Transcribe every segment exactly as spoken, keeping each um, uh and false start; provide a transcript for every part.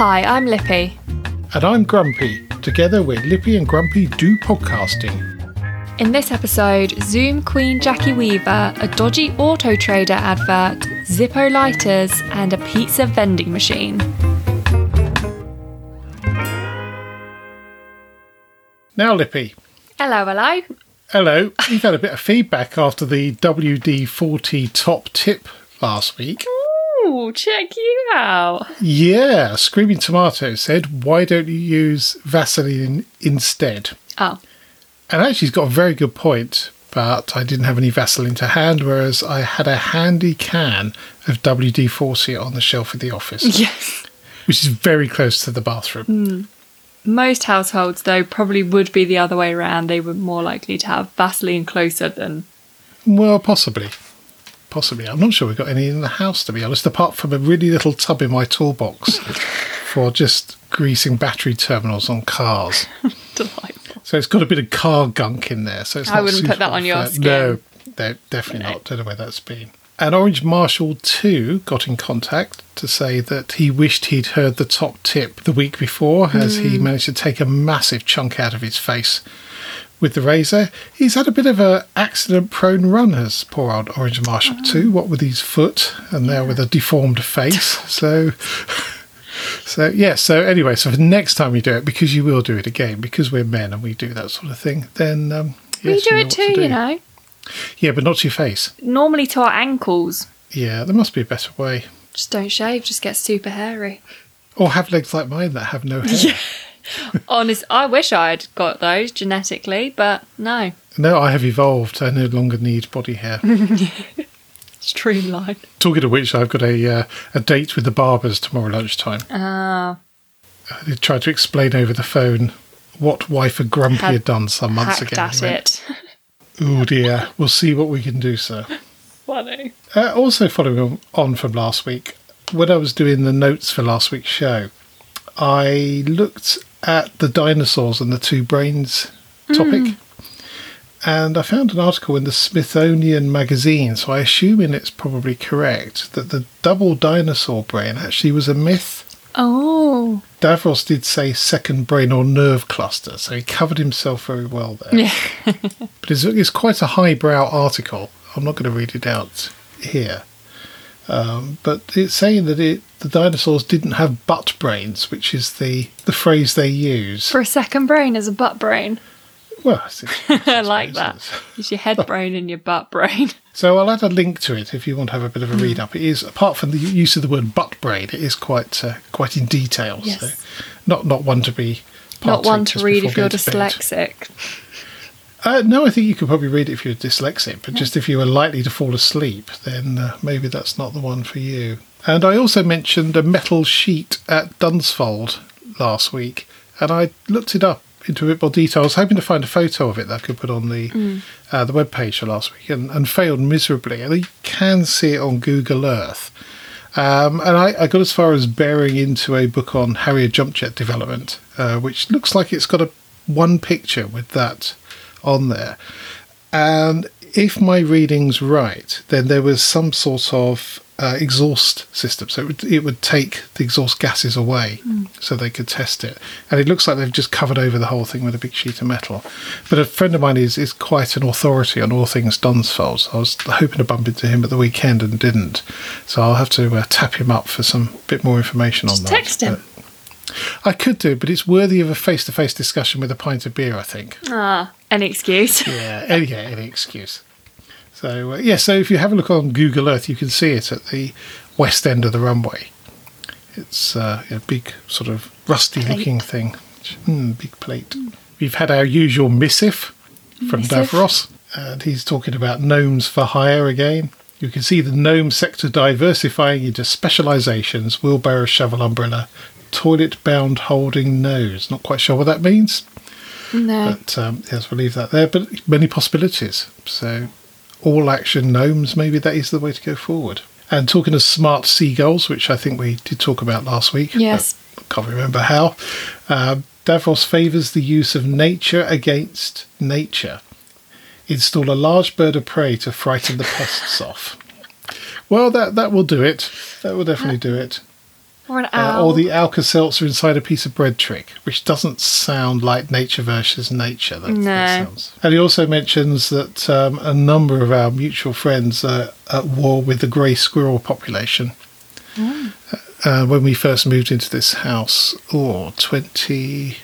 Hi, I'm Lippy. And I'm Grumpy. Together we're Lippy and Grumpy Do Podcasting. In this episode, Zoom Queen Jackie Weaver, a dodgy Auto Trader advert, Zippo lighters and a pizza vending machine. Now, Lippy. Hello, hello. Hello. You've had a bit of feedback after the W D forty top tip last week. Ooh, check you out. Yeah. Screaming Tomato said, why don't you use Vaseline instead? Oh. And actually, he's got a very good point, but I didn't have any Vaseline to hand, whereas I had a handy can of W D forty on the shelf at the office. Yes. Which is very close to the bathroom. Mm. Most households, though, probably would be the other way around. They were more likely to have Vaseline closer than... Well, possibly. Possibly. I'm not sure we've got any in the house, to be honest, apart from a really little tub in my toolbox for just greasing battery terminals on cars. Delightful. So it's got a bit of car gunk in there. So it's I not wouldn't put that on your skin. No, no, definitely no. not. Don't know where that's been. And Orange Marshall too got in contact to say that he wished he'd heard the top tip the week before, as mm. he managed to take a massive chunk out of his face with the razor. He's had a bit of an accident-prone run, as poor old Orange Marshall oh. too, what with his foot and now yeah. with a deformed face. so, so yeah, so anyway, so for the next time you do it, because you will do it again, because we're men and we do that sort of thing, then... Um, yes, we do it too, to do. you know. Yeah, but not to your face. Normally to our ankles. Yeah, there must be a better way. Just don't shave, just get super hairy. Or have legs like mine that have no hair. Yeah. Honest, I wish I had got those genetically, but no. No, I have evolved. I no longer need body hair. Streamlined. Talking of which, I've got a uh, a date with the barbers tomorrow lunchtime. Ah. Uh, they tried to explain over the phone what wife and Grumpy had, had done some months ago. That's it. Oh dear, we'll see what we can do, sir. Funny. Uh, also following on from last week, when I was doing the notes for last week's show, I looked at the dinosaurs and the two brains topic, mm. and I found an article in the Smithsonian Magazine, so I assume it's probably correct, that the double dinosaur brain actually was a myth. Oh. Davros did say second brain or nerve cluster, so he covered himself very well there. Yeah. But it's, it's quite a highbrow article. I'm not going to read it out here. Um, but it's saying that it, the dinosaurs didn't have butt brains, which is the, the phrase they use. For a second brain is a butt brain. Well, it's, it's, it's I like that. It's your head brain and your butt brain. So I'll add a link to it if you want to have a bit of a read up. It is, apart from the use of the word butt brain, it is quite uh, quite in detail. Yes. So not not one to be not one to read if you're dyslexic. Uh, no, I think you could probably read it if you're dyslexic, but yeah. just if you were likely to fall asleep, then uh, maybe that's not the one for you. And I also mentioned a metal sheet at Dunsfold last week, and I looked it up into a bit more detail. I was hoping to find a photo of it that I could put on the mm. uh, the webpage for last week, and, and failed miserably. And you can see it on Google Earth. Um, and I, I got as far as bearing into a book on Harrier Jump Jet development, uh, which looks like it's got a one picture with that on there. And if my reading's right, then there was some sort of uh, exhaust system. So it would, it would take the exhaust gases away mm. so they could test it. And it looks like they've just covered over the whole thing with a big sheet of metal. But a friend of mine is, is quite an authority on all things Dunsfold. So I was hoping to bump into him at the weekend and didn't. So I'll have to uh, tap him up for some bit more information just on that. Text him. But I could do, but it's worthy of a face-to-face discussion with a pint of beer, I think. Ah, an excuse. yeah, any, yeah, any excuse. So, uh, yeah, so if you have a look on Google Earth, you can see it at the west end of the runway. It's uh, a big sort of rusty-looking thing. Mm, big plate. Mm. We've had our usual missive from missive. Davros, and he's talking about gnomes for hire again. You can see the gnome sector diversifying into specialisations, wheelbarrow, shovel, umbrella, toilet bound holding nose. Not quite sure what that means. No. But um, yes, we'll leave that there. But many possibilities. So all action gnomes, maybe that is the way to go forward. And talking of smart seagulls, which I think we did talk about last week. Yes. I can't remember how. Uh, Davros favours the use of nature against nature. Install a large bird of prey to frighten the pests off. Well, that, that will do it. That will definitely do it. Or an owl. Uh, or the Alka-Seltzer inside a piece of bread trick, which doesn't sound like nature versus nature. That, no. That sounds. And he also mentions that um, a number of our mutual friends are at war with the grey squirrel population. Mm. Uh, when we first moved into this house, oh, twenty,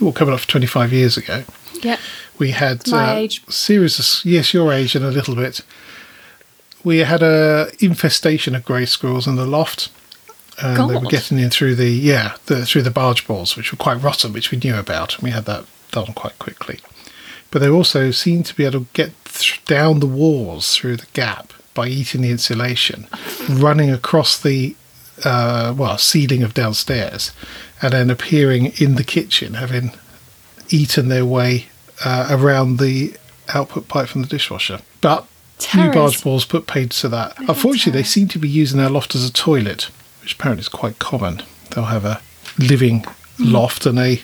well, coming up for twenty-five years ago. Yeah. We had it's my uh, age. Series of, yes, your age and a little bit. We had a infestation of grey squirrels in the loft. And God. They were getting in through the yeah the, through the barge balls, which were quite rotten, which we knew about, and we had that done quite quickly. But they also seemed to be able to get th- down the walls through the gap by eating the insulation, running across the uh, well ceiling of downstairs, and then appearing in the kitchen, having eaten their way uh, around the output pipe from the dishwasher. But terrorist. New barge balls put paid to that. They're Unfortunately, terrorist. They seem to be using our loft as a toilet. Which apparently is quite common. They'll have a living mm. loft and a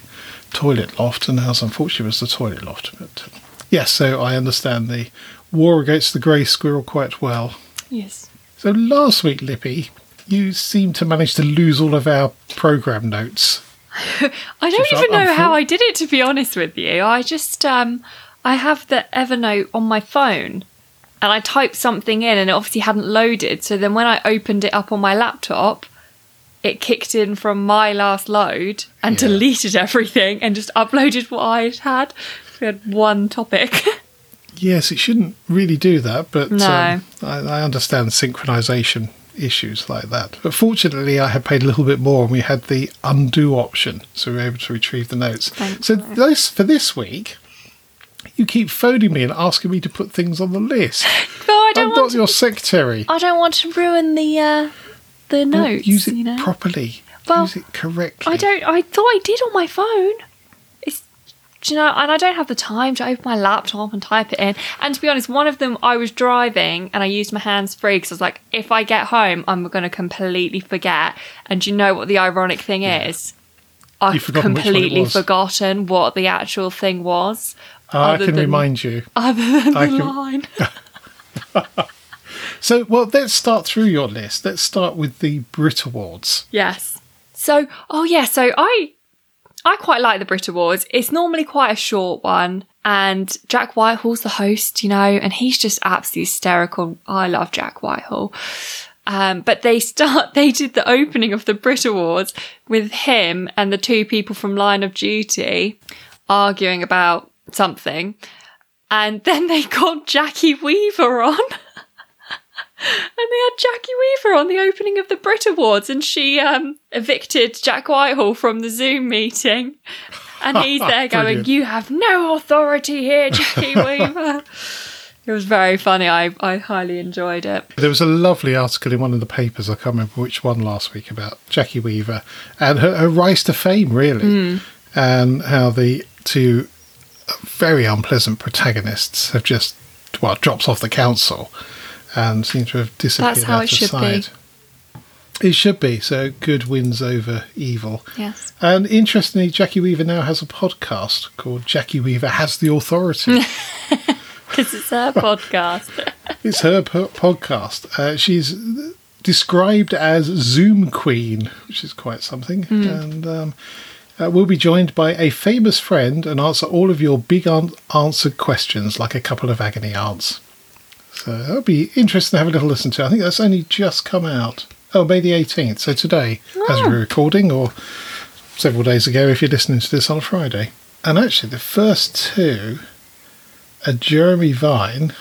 toilet loft, and ours unfortunately was the toilet loft. But yes, yeah, so I understand the war against the grey squirrel quite well. Yes. So last week, Lippy, you seemed to manage to lose all of our programme notes. I don't even know unfair. how I did it, to be honest with you. I just, um, I have the Evernote on my phone. And I typed something in and it obviously hadn't loaded. So then when I opened it up on my laptop, it kicked in from my last load and yeah. deleted everything and just uploaded what I had. We had one topic. Yes, it shouldn't really do that, but no. um, I, I understand synchronization issues like that. But fortunately, I had paid a little bit more and we had the undo option. So we were able to retrieve the notes. Thank so this, for this week... You keep phoning me and asking me to put things on the list. No, I don't I'm want not to, your secretary. I don't want to ruin the uh, the notes. Well, use it you know? properly. Well, use it correctly. I don't. I thought I did on my phone. It's, do you know, and I don't have the time to open my laptop and type it in. And to be honest, one of them I was driving and I used my hands free because I was like, if I get home, I'm going to completely forget. And do you know what the ironic thing yeah. is? I've forgotten completely forgotten what the actual thing was. Uh, I can than, remind you. Other than I the can... line. So, well, let's start through your list. Let's start with the Brit Awards. Yes. So, oh yeah, so I I quite like the Brit Awards. It's normally quite a short one. And Jack Whitehall's the host, you know, and he's just absolutely hysterical. I love Jack Whitehall. Um, but they start. They did the opening of the Brit Awards with him and the two people from Line of Duty arguing about something, and then they got Jackie Weaver on, and they had Jackie Weaver on the opening of the Brit Awards, and she um, evicted Jack Whitehall from the Zoom meeting, and he's there going, "You have no authority here, Jackie Weaver." It was very funny. I, I highly enjoyed it. There was a lovely article in one of the papers, I can't remember which one last week, about Jackie Weaver and her, her rise to fame, really, mm. and how the two very unpleasant protagonists have just, well, dropped off the council and seem to have disappeared That's how out it of sight. Be. It should be. So good wins over evil. Yes. And interestingly, Jackie Weaver now has a podcast called Jackie Weaver Has the Authority. Because it's her podcast. It's her po- podcast. Uh, she's described as Zoom Queen, which is quite something. Mm. And um, uh, we'll be joined by a famous friend and answer all of your big unanswered questions like a couple of agony aunts. So that'll be interesting to have a little listen to. I think that's only just come out. Oh, May the eighteenth. So today, oh. as we're recording, or several days ago if you're listening to this on a Friday. And actually, the first two... A Jeremy Vine,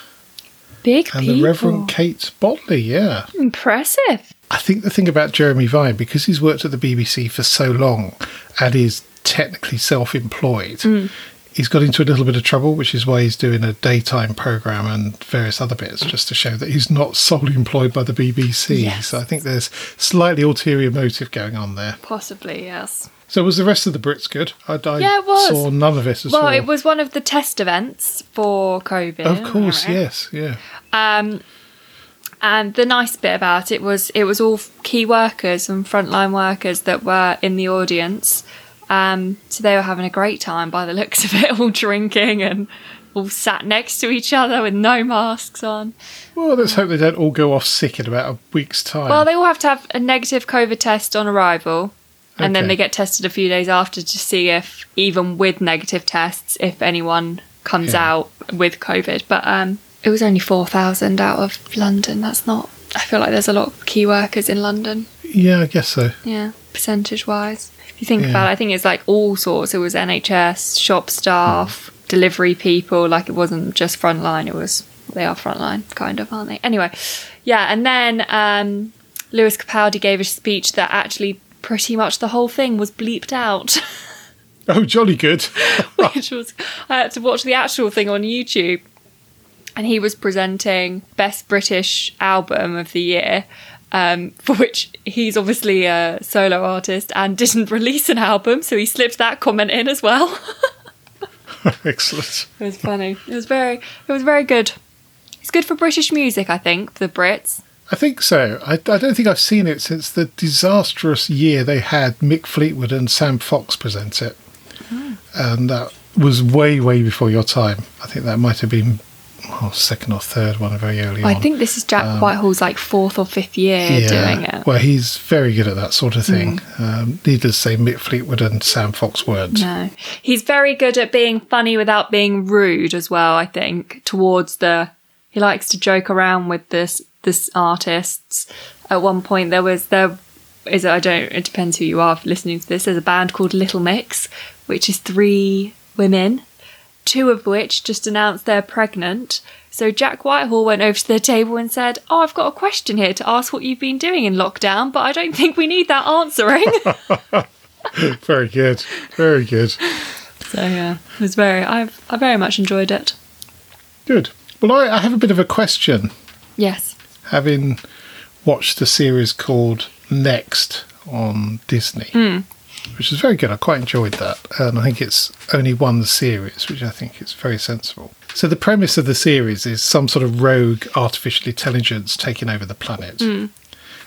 big and people. The Reverend Kate Botley, yeah, impressive. I think the thing about Jeremy Vine, because he's worked at the B B C for so long and is technically self-employed, mm. he's got into a little bit of trouble, which is why he's doing a daytime programme and various other bits, just to show that he's not solely employed by the B B C. Yes. So I think there's slightly ulterior motive going on there. Possibly, yes. So was the rest of the Brits good? I, I yeah, it was. saw none of it as well. Well, it was one of the test events for COVID. Of course, right? Yes, yeah. Um, and the nice bit about it was it was all key workers and frontline workers that were in the audience. Um, so they were having a great time by the looks of it, all drinking and all sat next to each other with no masks on. Well, let's hope they don't all go off sick in about a week's time. Well, they all have to have a negative COVID test on arrival, and okay. then they get tested a few days after to see if, even with negative tests, if anyone comes yeah. out with COVID. But um, it was only four thousand out of London. That's not... I feel like there's a lot of key workers in London. Yeah, I guess so. Yeah, percentage-wise. If you think yeah. about it, I think it's like all sorts. It was N H S, shop staff... Mm. Delivery people, like it wasn't just frontline, it was, they are frontline, kind of, aren't they? Anyway, yeah, and then um, Lewis Capaldi gave a speech that actually pretty much the whole thing was bleeped out. Oh, jolly good. Which was, I had to watch the actual thing on YouTube, and he was presenting Best British Album of the Year, um, for which he's obviously a solo artist and didn't release an album, so he slipped that comment in as well. Excellent. It was funny. It was very it was very good. It's good for British music, I think, for the Brits. I think so. I, I don't think I've seen it since the disastrous year they had Mick Fleetwood and Sam Fox present it. Oh. And that was way, way before your time. I think that might have been oh, second or third one very early I on. I think this is Jack um, Whitehall's like fourth or fifth year yeah, doing it. Well, he's very good at that sort of thing. Mm. Um, needless to say, Mick Fleetwood and Sam Fox weren't. No. He's very good at being funny without being rude as well, I think, towards the... He likes to joke around with this this artists. At one point, there was... there is I don't... It depends who you are listening to this. There's a band called Little Mix, which is three women... two of which just announced they're pregnant. So Jack Whitehall went over to their table and said, oh, I've got a question here to ask what you've been doing in lockdown, but I don't think we need that answering. Very good. Very good. So, yeah, it was very, I've, I very much enjoyed it. Good. Well, I, I have a bit of a question. Yes. Having watched the series called Next on Disney. Mm. Which is very good. I quite enjoyed that. And I think it's only one series, which I think is very sensible. So the premise of the series is some sort of rogue artificial intelligence taking over the planet. Mm.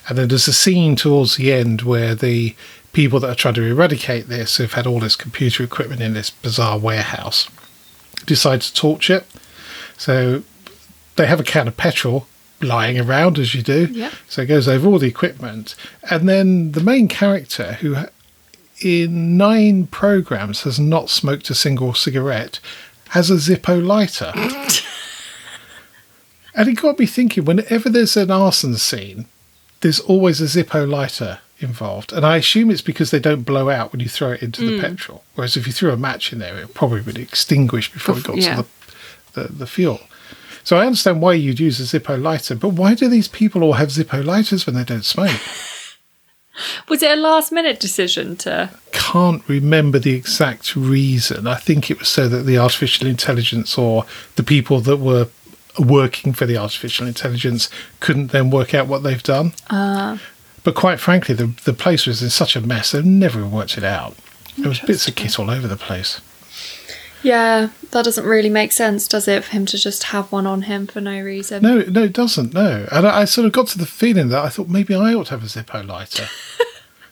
And then there's a scene towards the end where the people that are trying to eradicate this, who've had all this computer equipment in this bizarre warehouse, decide to torch it. So they have a can of petrol lying around, as you do. Yep. So it goes over all the equipment. And then the main character, who... in nine programs has not smoked a single cigarette, has a Zippo lighter. And it got me thinking, whenever there's an arson scene, there's always a Zippo lighter involved. And I assume it's because they don't blow out when you throw it into mm. the petrol. Whereas if you threw a match in there, it probably would extinguish before it got yeah. to the, the, the fuel. So I understand why you'd use a Zippo lighter, but why do these people all have Zippo lighters when they don't smoke? Was it a last-minute decision to... Can't remember the exact reason. I think it was so that the artificial intelligence or the people that were working for the artificial intelligence couldn't then work out what they've done. Uh, but quite frankly, the, the place was in such a mess, they've never worked it out. There was bits of kit all over the place. Yeah, that doesn't really make sense, does it, for him to just have one on him for no reason? No, no, it doesn't, no. And I, I sort of got to the feeling that I thought maybe I ought to have a Zippo lighter.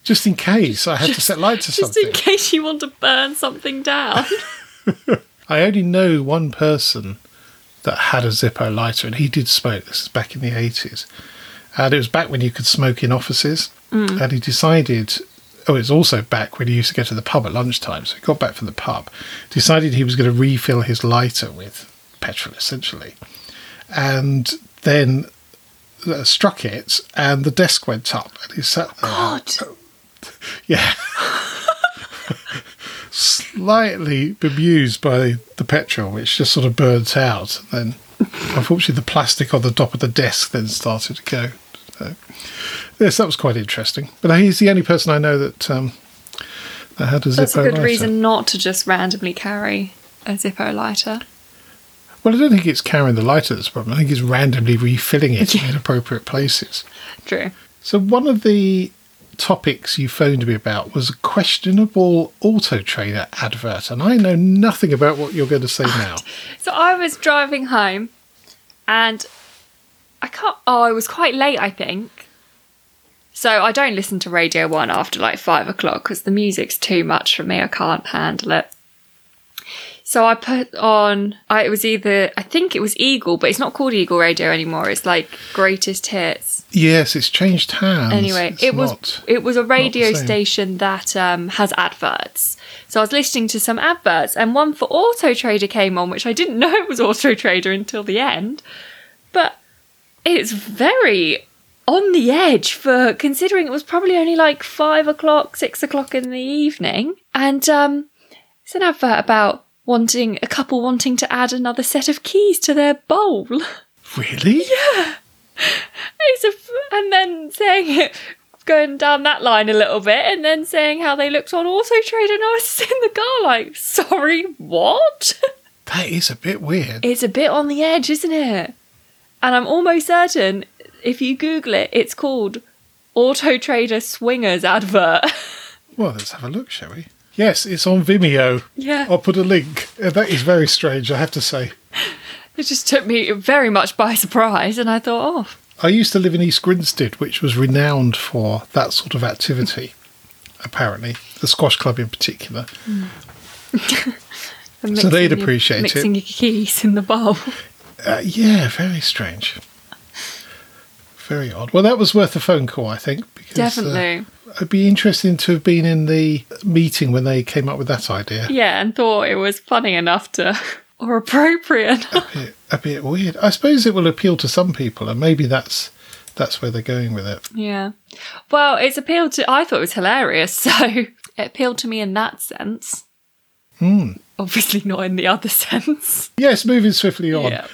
Just in case I had just, to set light to just something. Just in case you want to burn something down. I only know one person that had a Zippo lighter, and he did smoke. This is back in the eighties. And it was back when you could smoke in offices. Mm. And he decided... Oh, it's also back when he used to go to the pub at lunchtime. So he got back from the pub, decided he was going to refill his lighter with petrol, essentially. And then uh, struck it, and the desk went up. And he sat there. God! Oh, yeah. Slightly bemused by the petrol, which just sort of burnt out. And then, unfortunately, the plastic on the top of the desk then started to go. So, yes, that was quite interesting. But he's the only person I know that um, that had a Zippo lighter. That's a good reason not to just randomly carry a Zippo lighter. Well, I don't think it's carrying the lighter that's the problem. I think it's randomly refilling it in inappropriate places. True. So one of the topics you phoned me about was a questionable Auto Trader advert, and I know nothing about what you're going to say now. So I was driving home, and... I can't... Oh, it was quite late, I think. So I don't listen to Radio one after like five o'clock because the music's too much for me. I can't handle it. So I put on, I, it was either, I think it was Eagle, but it's not called Eagle Radio anymore. It's like Greatest Hits. Yes, it's changed hands. Anyway, it's it was not, it was a radio station that um, has adverts. So I was listening to some adverts, and one for Auto Trader came on, which I didn't know was Auto Trader until the end. But it's very on the edge for considering it was probably only like five o'clock, six o'clock in the evening. And um, it's an advert about wanting a couple wanting to add another set of keys to their bowl. Really? Yeah. It's a, and then saying it, going down that line a little bit, and then saying how they looked on Auto Trader, and I was in the car like, sorry, what? That is a bit weird. It's a bit on the edge, isn't it? And I'm almost certain, if you Google it, it's called Auto Trader Swingers Advert. Well, let's have a look, shall we? Yes, it's on Vimeo. Yeah. I'll put a link. That is very strange, I have to say. It just took me very much by surprise, and I thought, oh. I used to live in East Grinstead, which was renowned for that sort of activity, apparently. The squash club in particular. Mm. So they'd appreciate your, mixing it. Mixing your keys in the bowl. Uh, yeah, very strange. Very odd. Well, that was worth a phone call, I think. Because, definitely. Uh, It'd be interesting to have been in the meeting when they came up with that idea. Yeah, and thought it was funny enough to, or appropriate. a, bit, a bit weird. I suppose it will appeal to some people, and maybe that's that's where they're going with it. Yeah. Well, it's appealed to, I thought it was hilarious, so it appealed to me in that sense. Mm. Obviously not in the other sense. Yes, moving swiftly on. Yeah.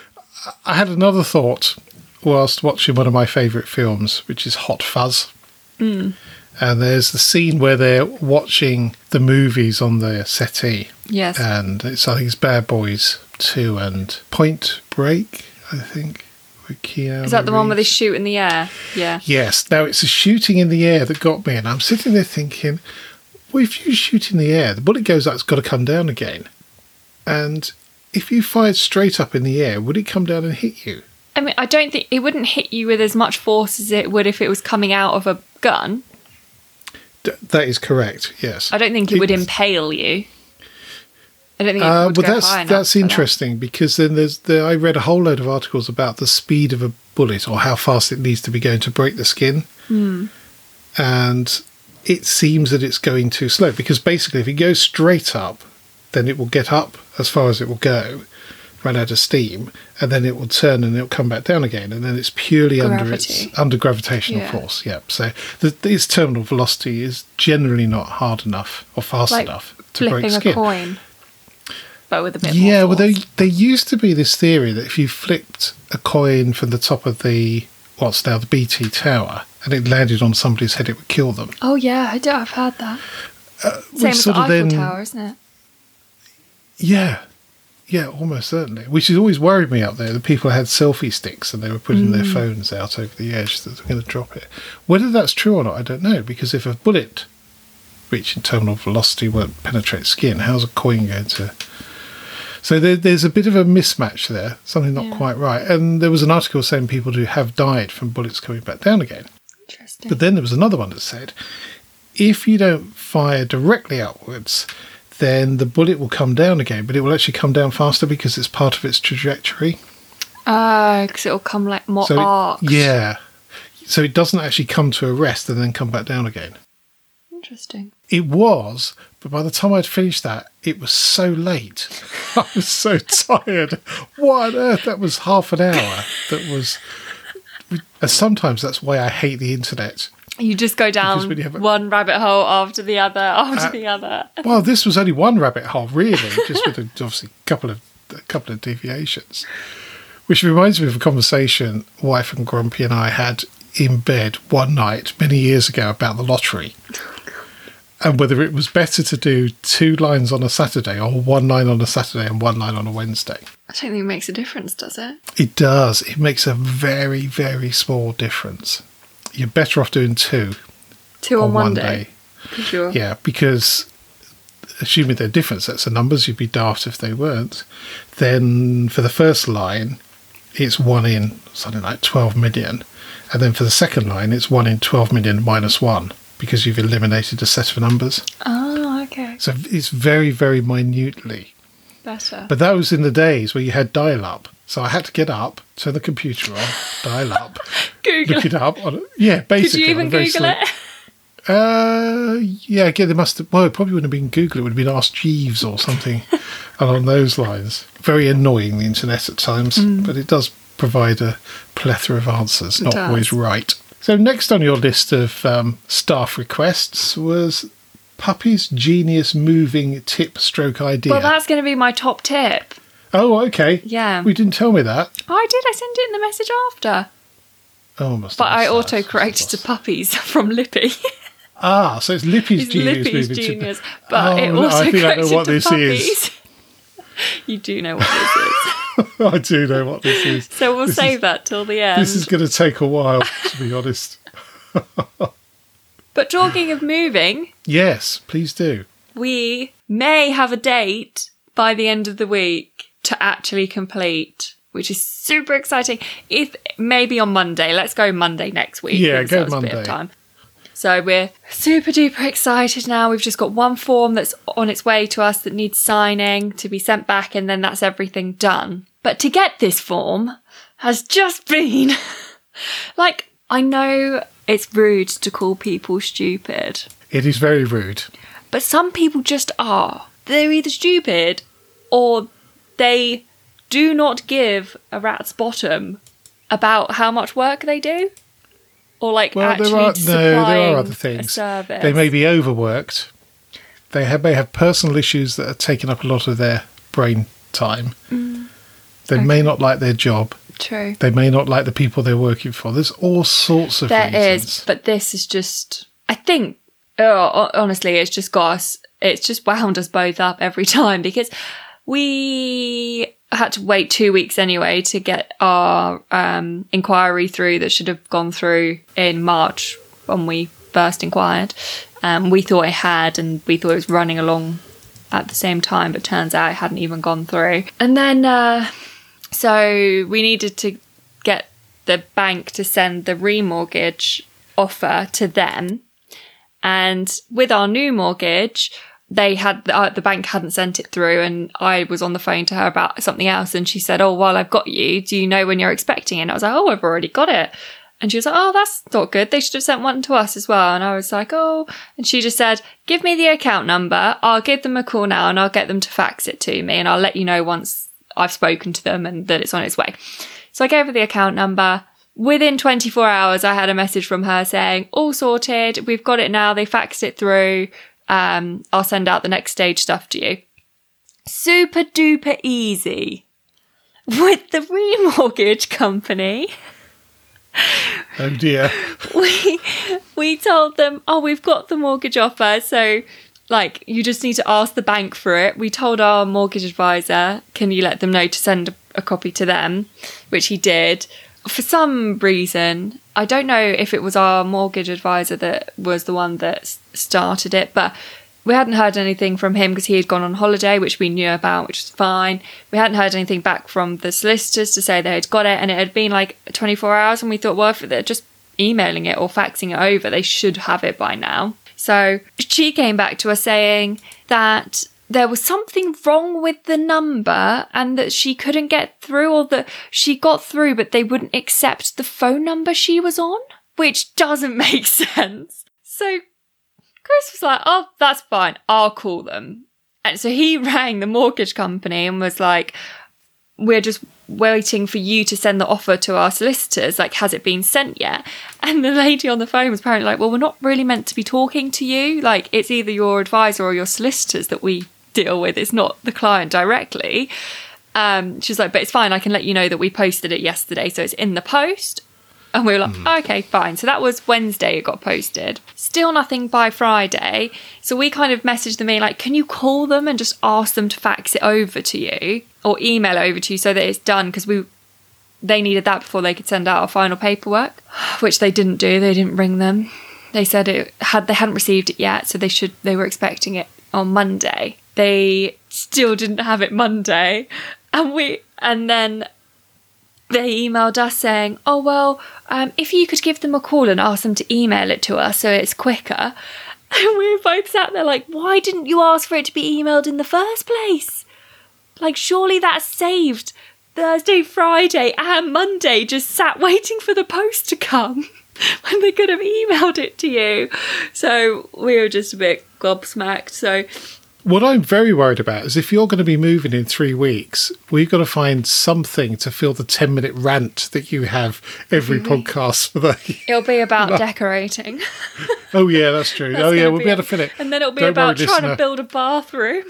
I had another thought whilst watching one of my favourite films, which is Hot Fuzz. Mm. And there's the scene where they're watching the movies on the settee. Yes. And it's, I think it's Bad Boys two and Point Break, I think. With Keanu Is that the Reeves. One where they shoot in the air? Yeah. Yes. Now, it's the shooting in the air that got me. And I'm sitting there thinking, well, if you shoot in the air, the bullet goes up, it's got to come down again. And if you fired straight up in the air, would it come down and hit you? I mean, I don't think it wouldn't hit you with as much force as it would if it was coming out of a gun. D- that is correct, yes. I don't think it, it would impale you. I don't think it uh, would well, go that's, high enough. Well, that's interesting that. Because then there's the, I read a whole load of articles about the speed of a bullet or how fast it needs to be going to break the skin. Mm. And it seems that it's going too slow because basically if it goes straight up, then it will get up as far as it will go, run out of steam, and then it will turn and it'll come back down again, and then it's purely Gravity. under its under gravitational yeah. force. Yep. So the, its terminal velocity is generally not hard enough or fast like enough to break skin. Flipping a coin, but with a bit yeah, more force. Well, there, there used to be this theory that if you flipped a coin from the top of the what's now the B T Tower and it landed on somebody's head, it would kill them. Oh yeah, I do, I've heard that. Uh, Same as the Eiffel then, Tower, isn't it? Yeah. Yeah, almost certainly. Which has always worried me up there. The people had selfie sticks and they were putting mm. their phones out over the edge that they're going to drop it. Whether that's true or not, I don't know. Because if a bullet reaching terminal velocity won't penetrate skin, how's a coin going to? So there, there's a bit of a mismatch there. Something not yeah. quite right. And there was an article saying people who have died from bullets coming back down again. Interesting. But then there was another one that said, if you don't fire directly outwards, then the bullet will come down again, but it will actually come down faster because it's part of its trajectory. Oh, uh, because it'll come like more so arcs. It, yeah. So it doesn't actually come to a rest and then come back down again. Interesting. It was, but by the time I'd finished that, it was so late. I was so tired. What on earth? That was half an hour. That was... And sometimes that's why I hate the internet. You just go down a, one rabbit hole after the other, after uh, the other. Well, this was only one rabbit hole, really, just with a, obviously a couple of a couple of deviations. Which reminds me of a conversation wife and Grumpy and I had in bed one night many years ago about the lottery and whether it was better to do two lines on a Saturday or one line on a Saturday and one line on a Wednesday. I don't think it makes a difference, does it? It does. It makes a very, very small difference. You're better off doing two. Two on, on one, one day. day. For sure. Yeah, because assuming they're different sets of numbers, you'd be daft if they weren't. Then for the first line, it's one in something like twelve million. And then for the second line, it's one in twelve million minus one because you've eliminated a set of numbers. Oh, okay. So it's very, very minutely. Better. But that was in the days where you had dial-up. So I had to get up, turn the computer on, dial up, Google look it up. On, yeah, basically. Could you even Google sleep. it? Uh, yeah, again, they must have. Well, it probably wouldn't have been Google. It would have been Ask Jeeves or something along those lines. Very annoying, the internet at times, mm. but it does provide a plethora of answers. It not does. always right. So next on your list of um, staff requests was Puppy's Genius Moving Tip Stroke Idea. Well, that's going to be my top tip. Oh, okay. Yeah. Well, you didn't tell me that. Oh, I did. I sent it in the message after. Oh, must But I autocorrected to puppies from Lippy. Ah, so it's Lippy's it's Genius Lippy's Moving Genius, Tip. But oh, it also no, I think I know what this puppies. is. You do know what this is. I do know what this is. So we'll this save is, that till the end. This is going to take a while, to be honest. But talking of moving. Yes, please do. We may have a date by the end of the week to actually complete, which is super exciting. If maybe on Monday, let's go Monday next week. Yeah, go Monday. A bit of time. So we're super duper excited now. We've just got one form that's on its way to us that needs signing to be sent back, and then that's everything done. But to get this form has just been like, I know it's rude to call people stupid. It is very rude. But some people just are. They're either stupid or they do not give a rat's bottom about how much work they do. Or like well, actually there are, no, there are other things. They may be overworked. They have, may have personal issues that are taking up a lot of their brain time. Mm. They okay. may not like their job. True. They may not like the people they're working for. There's all sorts of there reasons. Is, but this is just, I think, oh, honestly, it's just got us, it's just wound us both up every time because we had to wait two weeks anyway to get our um, inquiry through that should have gone through in March when we first inquired. Um, we thought it had, and we thought it was running along at the same time, but turns out it hadn't even gone through. And then, uh, so we needed to get the bank to send the remortgage offer to them. And with our new mortgage, they had uh, the bank hadn't sent it through, and I was on the phone to her about something else, and she said, "Oh, well, I've got you. Do you know when you're expecting it?" And I was like, "Oh, I've already got it." And she was like, "Oh, that's not good. They should have sent one to us as well." And I was like, "Oh," and she just said, "Give me the account number. I'll give them a call now, and I'll get them to fax it to me, and I'll let you know once I've spoken to them and that it's on its way." So I gave her the account number. Within twenty-four hours, I had a message from her saying, "All sorted. We've got it now. They faxed it through. Um, I'll send out the next stage stuff to you." Super duper easy with the remortgage company. Oh dear. We we told them, "Oh, we've got the mortgage offer, so like you just need to ask the bank for it." We told our mortgage advisor, "Can you let them know to send a, a copy to them?" Which he did. For some reason, I don't know if it was our mortgage advisor that was the one that started it, but we hadn't heard anything from him because he had gone on holiday, which we knew about, which was fine. We hadn't heard anything back from the solicitors to say they had got it, and it had been like twenty-four hours, and we thought, well, if they're just emailing it or faxing it over, they should have it by now. So she came back to us saying that there was something wrong with the number and that she couldn't get through, or that she got through, but they wouldn't accept the phone number she was on, which doesn't make sense. So Chris was like, "Oh, that's fine. I'll call them." And so he rang the mortgage company and was like, "We're just waiting for you to send the offer to our solicitors. Like, has it been sent yet?" And the lady on the phone was apparently like, "Well, we're not really meant to be talking to you. Like, it's either your advisor or your solicitors that we deal with, it's not the client directly." Um she's like, "But it's fine, I can let you know that we posted it yesterday, so it's in the post." And we were like, mm. okay, fine. So that was Wednesday it got posted. Still nothing by Friday, so we kind of messaged them in like, "Can you call them and just ask them to fax it over to you or email it over to you so that it's done?" Because we they needed that before they could send out our final paperwork, which they didn't do. They didn't ring them. They said it had they hadn't received it yet, so they should they were expecting it on Monday. They still didn't have it Monday, and we and then they emailed us saying, "Oh, well, um, if you could give them a call and ask them to email it to us so it's quicker." And we were both sat there like, "Why didn't you ask for it to be emailed in the first place? Like, surely that saved Thursday, Friday and Monday, just sat waiting for the post to come when they could have emailed it to you. So we were just a bit gobsmacked. So what I'm very worried about is if you're going to be moving in three weeks, we've got to find something to fill the ten-minute rant that you have every mm-hmm. podcast for the... It'll be about decorating. Oh, yeah, that's true. That's oh, yeah, we'll be able to fill it. And then it'll be Don't about worry, trying listener. to build a bathroom,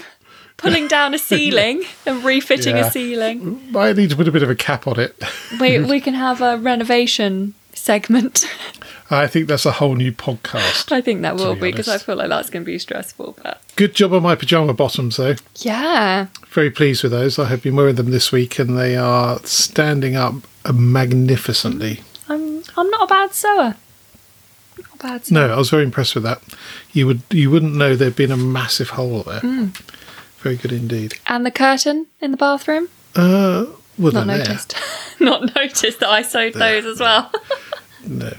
pulling down a ceiling and refitting yeah. a ceiling. I need to put a bit of a cap on it. we We can have a renovation segment. I think that's a whole new podcast. I think that will be, because I feel like that's going to be stressful. But good job on my pyjama bottoms, though. Yeah. Very pleased with those. I have been wearing them this week, and they are standing up magnificently. I'm I'm not a bad sewer. I'm not a bad sewer. No, I was very impressed with that. You would you wouldn't know there'd been a massive hole there. Mm. Very good indeed. And the curtain in the bathroom? Uh, well, not noticed. Not noticed that I sewed there, those as no. well. No.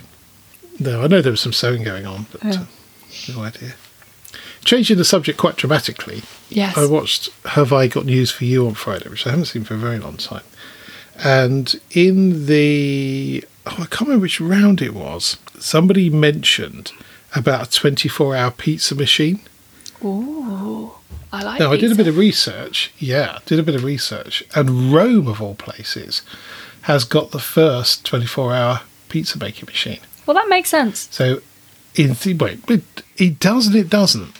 No, I know there was some sewing going on, but yeah. uh, no idea. Changing the subject quite dramatically. Yes. I watched Have I Got News for You on Friday, which I haven't seen for a very long time. And in the, oh, I can't remember which round it was, somebody mentioned about a twenty-four hour pizza machine. Ooh, I like that. Now, pizza. I did a bit of research. Yeah, did a bit of research. And Rome, of all places, has got the first twenty-four hour pizza making machine. Well, that makes sense. So, in the way, it, it does and it doesn't.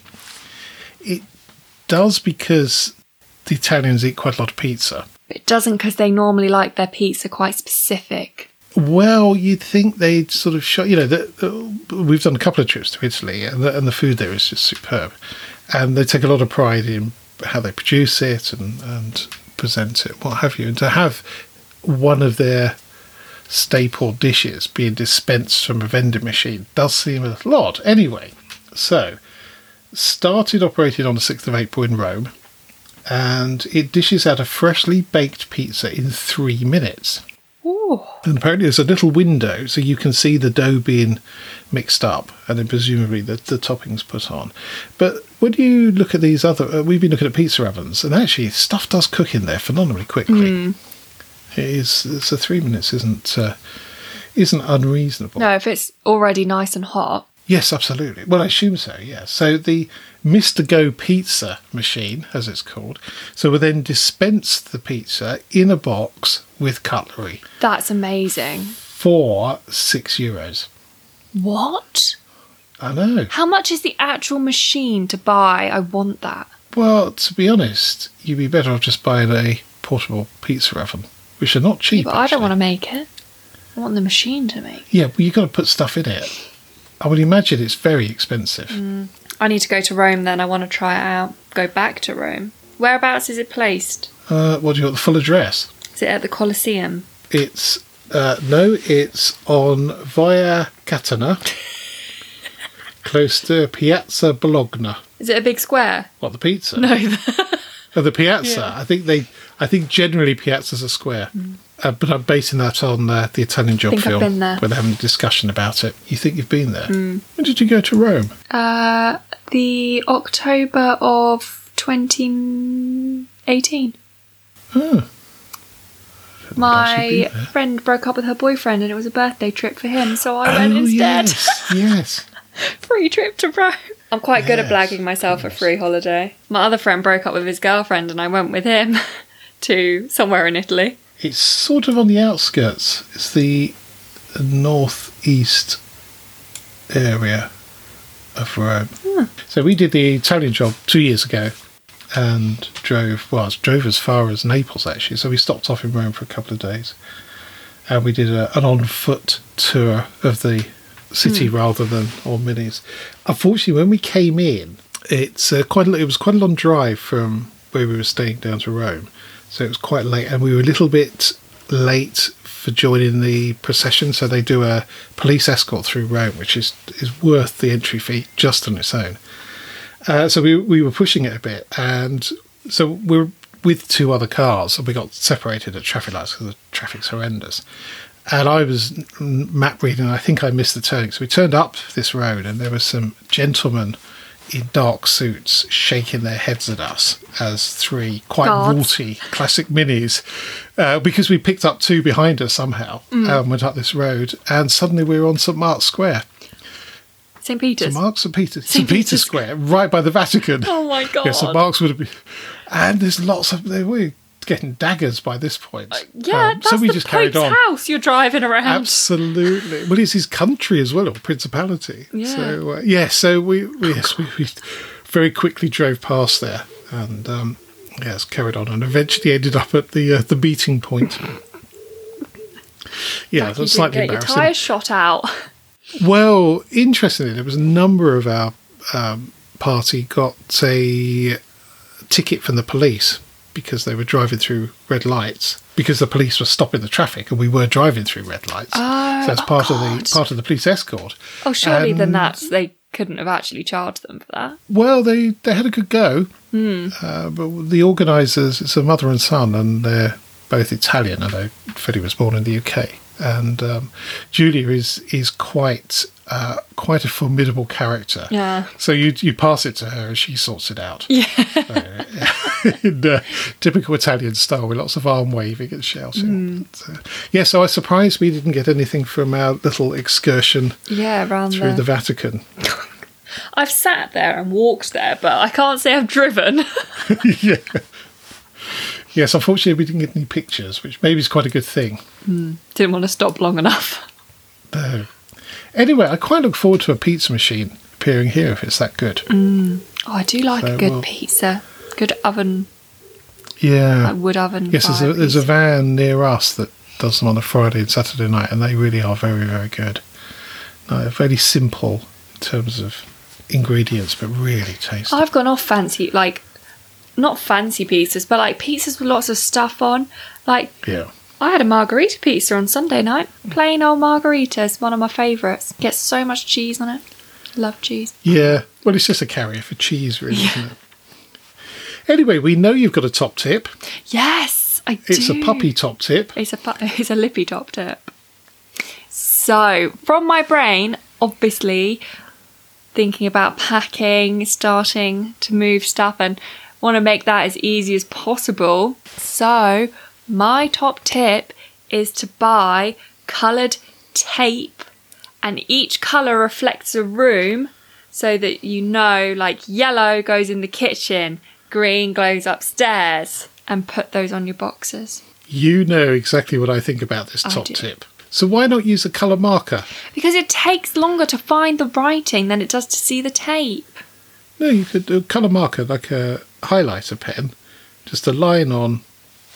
It does because the Italians eat quite a lot of pizza. It doesn't because they normally like their pizza quite specific. Well, you'd think they'd sort of show, you know, the, the, we've done a couple of trips to Italy, and the, and the food there is just superb. And they take a lot of pride in how they produce it and, and present it, what have you. And to have one of their staple dishes being dispensed from a vending machine does seem a little odd. Anyway, so started operating on the sixth of April in Rome, and it dishes out a freshly baked pizza in three minutes. Ooh. And apparently there's a little window so you can see the dough being mixed up and then presumably the, the toppings put on. But when you look at these other, uh, we've been looking at pizza ovens, and actually stuff does cook in there phenomenally quickly. Mm. It is, so three minutes isn't uh, isn't unreasonable. No, if it's already nice and hot. Yes, absolutely. Well, I assume so, yeah. So the Mister Go Pizza machine, as it's called, so we then dispense the pizza in a box with cutlery. That's amazing. For six euros. What? I know. How much is the actual machine to buy? I want that. Well, to be honest, you'd be better off just buying a portable pizza oven, which are not cheap. Yeah, but I actually don't want to make it. I want the machine to make it. Yeah, well, you've got to put stuff in it. I would imagine it's very expensive. Mm. I need to go to Rome then. I want to try it out. Go back to Rome. Whereabouts is it placed? Uh, what do you want, the full address? Is it at the Colosseum? It's, uh, no, it's on Via Catania, close to Piazza Bologna. Is it a big square? What, the pizza? No. The- Oh, the piazza. Yeah. I think they. I think generally piazzas are square, mm. uh, but I'm basing that on uh, the Italian Job I think film. I've been there. Where they're having a discussion about it. You think you've been there? Mm. When did you go to Rome? Uh, the October of twenty eighteen. Oh. My friend broke up with her boyfriend, and it was a birthday trip for him, so I oh, went instead. Yes. Yes. Free trip to Rome. I'm quite yes, good at blagging myself yes. a free holiday. My other friend broke up with his girlfriend and I went with him to somewhere in Italy. It's sort of on the outskirts. It's the northeast area of Rome. Hmm. So we did the Italian Job two years ago and drove, well, drove as far as Naples actually. So we stopped off in Rome for a couple of days and we did a, an on-foot tour of the city mm. rather than on minis. Unfortunately, when we came in, it's uh, quite a, it was quite a long drive from where we were staying down to Rome, so it was quite late, and we were a little bit late for joining the procession. So they do a police escort through Rome, which is is worth the entry fee just on its own. Uh, so we we were pushing it a bit, and so we're with two other cars, and we got separated at traffic lights because the traffic's horrendous. And I was map reading, and I think I missed the turning. So we turned up this road, and there were some gentlemen in dark suits shaking their heads at us as three quite God. Rorty classic minis, uh, because we picked up two behind us somehow mm. and went up this road, and suddenly we were on St Mark's Square. St Peter's. St Mark's, St Peter's. St Peter's Square, right by the Vatican. Oh, my God. Yeah, St Mark's would have been... And there's lots of... They were getting daggers by this point. Uh, yeah, um, that's so we the just Pope's on. House you're driving around. Absolutely. Well, it's his country as well, or principality. Yeah. So, uh, yeah, so we, we, yes, we, we very quickly drove past there and, um, yes, carried on and eventually ended up at the uh, the meeting point. Yeah, like that's slightly embarrassing. Your tyres shot out. Well, interestingly, there was a number of our um, party got a ticket from the police because they were driving through red lights, because the police were stopping the traffic and we were driving through red lights. Oh, so that's part oh of the part of the police escort. Oh, surely and then that's they couldn't have actually charged them for that. Well, they, they had a good go. Mm. Uh, but the organisers, it's a mother and son, and they're both Italian, although Freddie was born in the U K. And um, Julia is is quite uh, quite a formidable character. Yeah. So you you pass it to her and she sorts it out. Yeah. So, in uh, typical Italian style, with lots of arm waving and shouting. Mm. So, yeah. So I was surprised we didn't get anything from our little excursion. Yeah, around through there. The Vatican. I've sat there and walked there, but I can't say I've driven. Yeah. Yes, unfortunately, we didn't get any pictures, which maybe is quite a good thing. Mm, didn't want to stop long enough. No. Anyway, I quite look forward to a pizza machine appearing here if it's that good. Mm. Oh, I do like so, a good well, pizza. Good oven. Yeah. Like wood oven. Yes, there's a, there's a van near us that does them on a Friday and Saturday night, and they really are very, very good. No, very simple in terms of ingredients, but really tasty. I've gone off fancy, like... Not fancy pizzas, but like pizzas with lots of stuff on. Like, yeah. I had a margarita pizza on Sunday night. Plain old margarita is one of my favourites. Gets so much cheese on it. Love cheese. Yeah. Well, it's just a carrier for cheese, really, yeah. isn't it? Anyway, we know you've got a top tip. Yes, I do. It's a puppy top tip. It's a pu- it's a lippy top tip. So, from my brain, obviously, thinking about packing, starting to move stuff and... want to make that as easy as possible. So my top tip is to buy coloured tape, and each colour reflects a room so that you know, like, yellow goes in the kitchen, green goes upstairs, and put those on your boxes. You know exactly what I think about this top tip. So why not use a colour marker? Because it takes longer to find the writing than it does to see the tape. No, you could do a colour marker, like a highlighter pen, just a line on.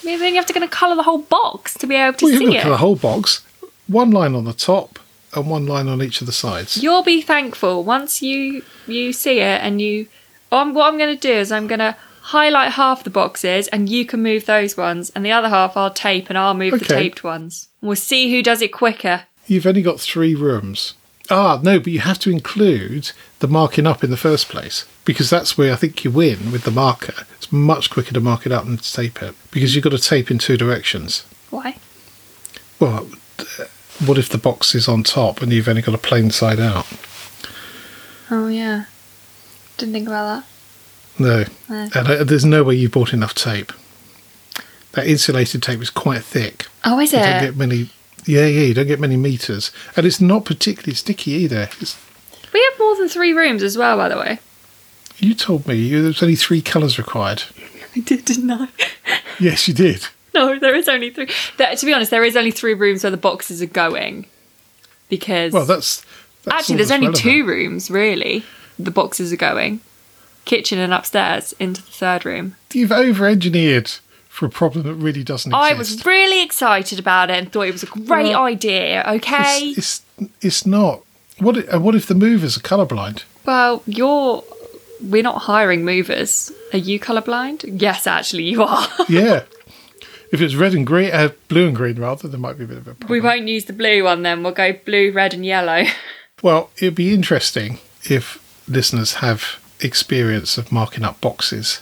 Maybe then you have to gonna colour the whole box to be able to well, see it. Well, you have to colour the whole box. One line on the top and one line on each of the sides. You'll be thankful once you you see it and you. Um, what I'm going to do is I'm going to highlight half the boxes and you can move those ones, and the other half I'll tape and I'll move okay. the taped ones. We'll see who does it quicker. You've only got three rooms. Ah, no, but you have to include the marking up in the first place, because that's where I think you win with the marker. It's much quicker to mark it up than to tape it, because you've got to tape in two directions. Why? Well, what if the box is on top and you've only got a plain side out? Oh, yeah. Didn't think about that. No. no. And I, there's no way you bought enough tape. That insulated tape is quite thick. Oh, is it? You don't get many... Yeah, yeah, you don't get many metres. And it's not particularly sticky either. It's... We have more than three rooms as well, by the way. You told me you, there's only three colours required. I did, didn't I? Yes, you did. No, there is only three. There, to be honest, there is only three rooms where the boxes are going. Because... Well, that's... that's actually, there's only relevant. two rooms, really, the boxes are going. Kitchen and upstairs into the third room. You've over-engineered... for a problem that really doesn't exist. I was really excited about it and thought it was a great well, idea, okay? It's, it's, it's not. What if, what if the movers are colourblind? Well, you're... We're not hiring movers. Are you colourblind? Yes, actually, you are. Yeah. If it's red and green, uh, blue and green, rather, there might be a bit of a problem. We won't use the blue one, then. We'll go blue, red and yellow. Well, it'd be interesting if listeners have experience of marking up boxes.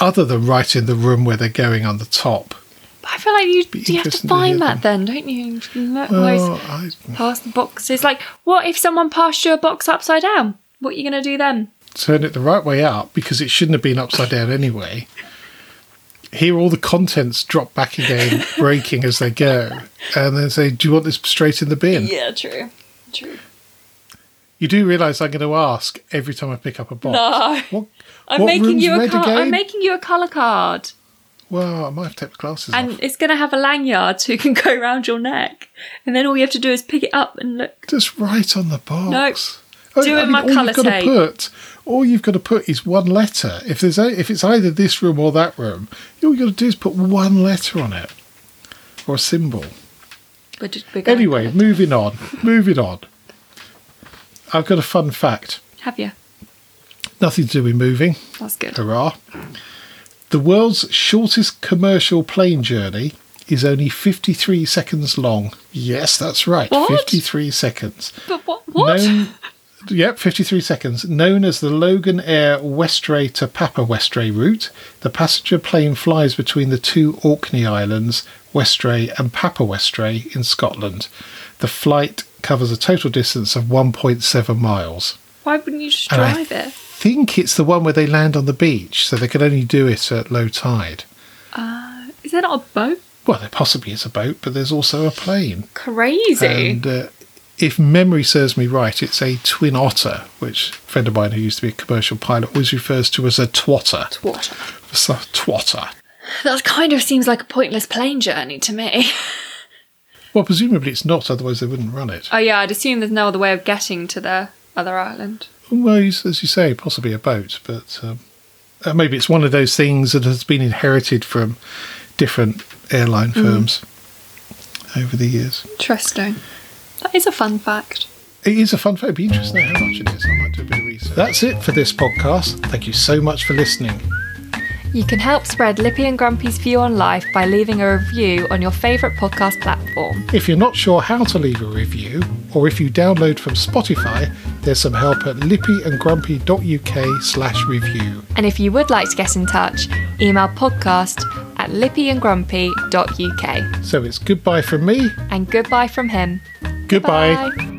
Other than right in the room where they're going on the top. But I feel like you, you have to find to that them. Then, don't you? Well, I... Pass the boxes. Like, what if someone passed you a box upside down? What are you going to do then? turn it the right way up, because it shouldn't have been upside down anyway. Hear all the contents drop back again, breaking as they go, and then say, do you want this straight in the bin? Yeah, true. True. You do realise I'm going to ask every time I pick up a box. No. What, I'm, what making you a car- I'm making you a colour card. Well, I might have to take the glasses and off. It's going to have a lanyard so you can go round your neck. And then all you have to do is pick it up and look. Just right on the box. No. Nope. Do I, it I mean, my colour tape. Put, all you've got to put is one letter. If there's a, if it's either this room or that room, all you've got to do is put one letter on it. Or a symbol. We're just big anyway, letter. moving on. moving on. I've got a fun fact. Have you? Nothing to do with moving. That's good. Hurrah. The world's shortest commercial plane journey is only fifty-three seconds long. Yes, that's right. What? fifty-three seconds. But what? What? Known, yep, fifty-three seconds. Known as the Logan Air Westray to Papa Westray route, the passenger plane flies between the two Orkney Islands, Westray and Papa Westray, in Scotland. The flight covers a total distance of one point seven miles. Why wouldn't you just drive I it? I think it's the one where they land on the beach, so they could only do it at low tide. Uh, is there not a boat? Well, there possibly is a boat, but there's also a plane. Crazy. And uh, if memory serves me right, it's a Twin Otter, which a friend of mine who used to be a commercial pilot always refers to as a twatter. Twatter. Twatter. That kind of seems like a pointless plane journey to me. Well, presumably it's not, otherwise they wouldn't run it. Oh, yeah, I'd assume there's no other way of getting to the other island. Well, as you say, possibly a boat, but um, maybe it's one of those things that has been inherited from different airline firms mm. over the years. Interesting. That is a fun fact. It is a fun fact. It'd be interesting to know how much it is. I might do a bit of research. That's it for this podcast. Thank you so much for listening. You can help spread Lippy and Grumpy's view on life by leaving a review on your favourite podcast platform. If you're not sure how to leave a review, or if you download from Spotify, there's some help at lippyandgrumpy.uk slash review. And if you would like to get in touch, email podcast at lippyandgrumpy.uk. So it's goodbye from me. And goodbye from him. Goodbye. Goodbye.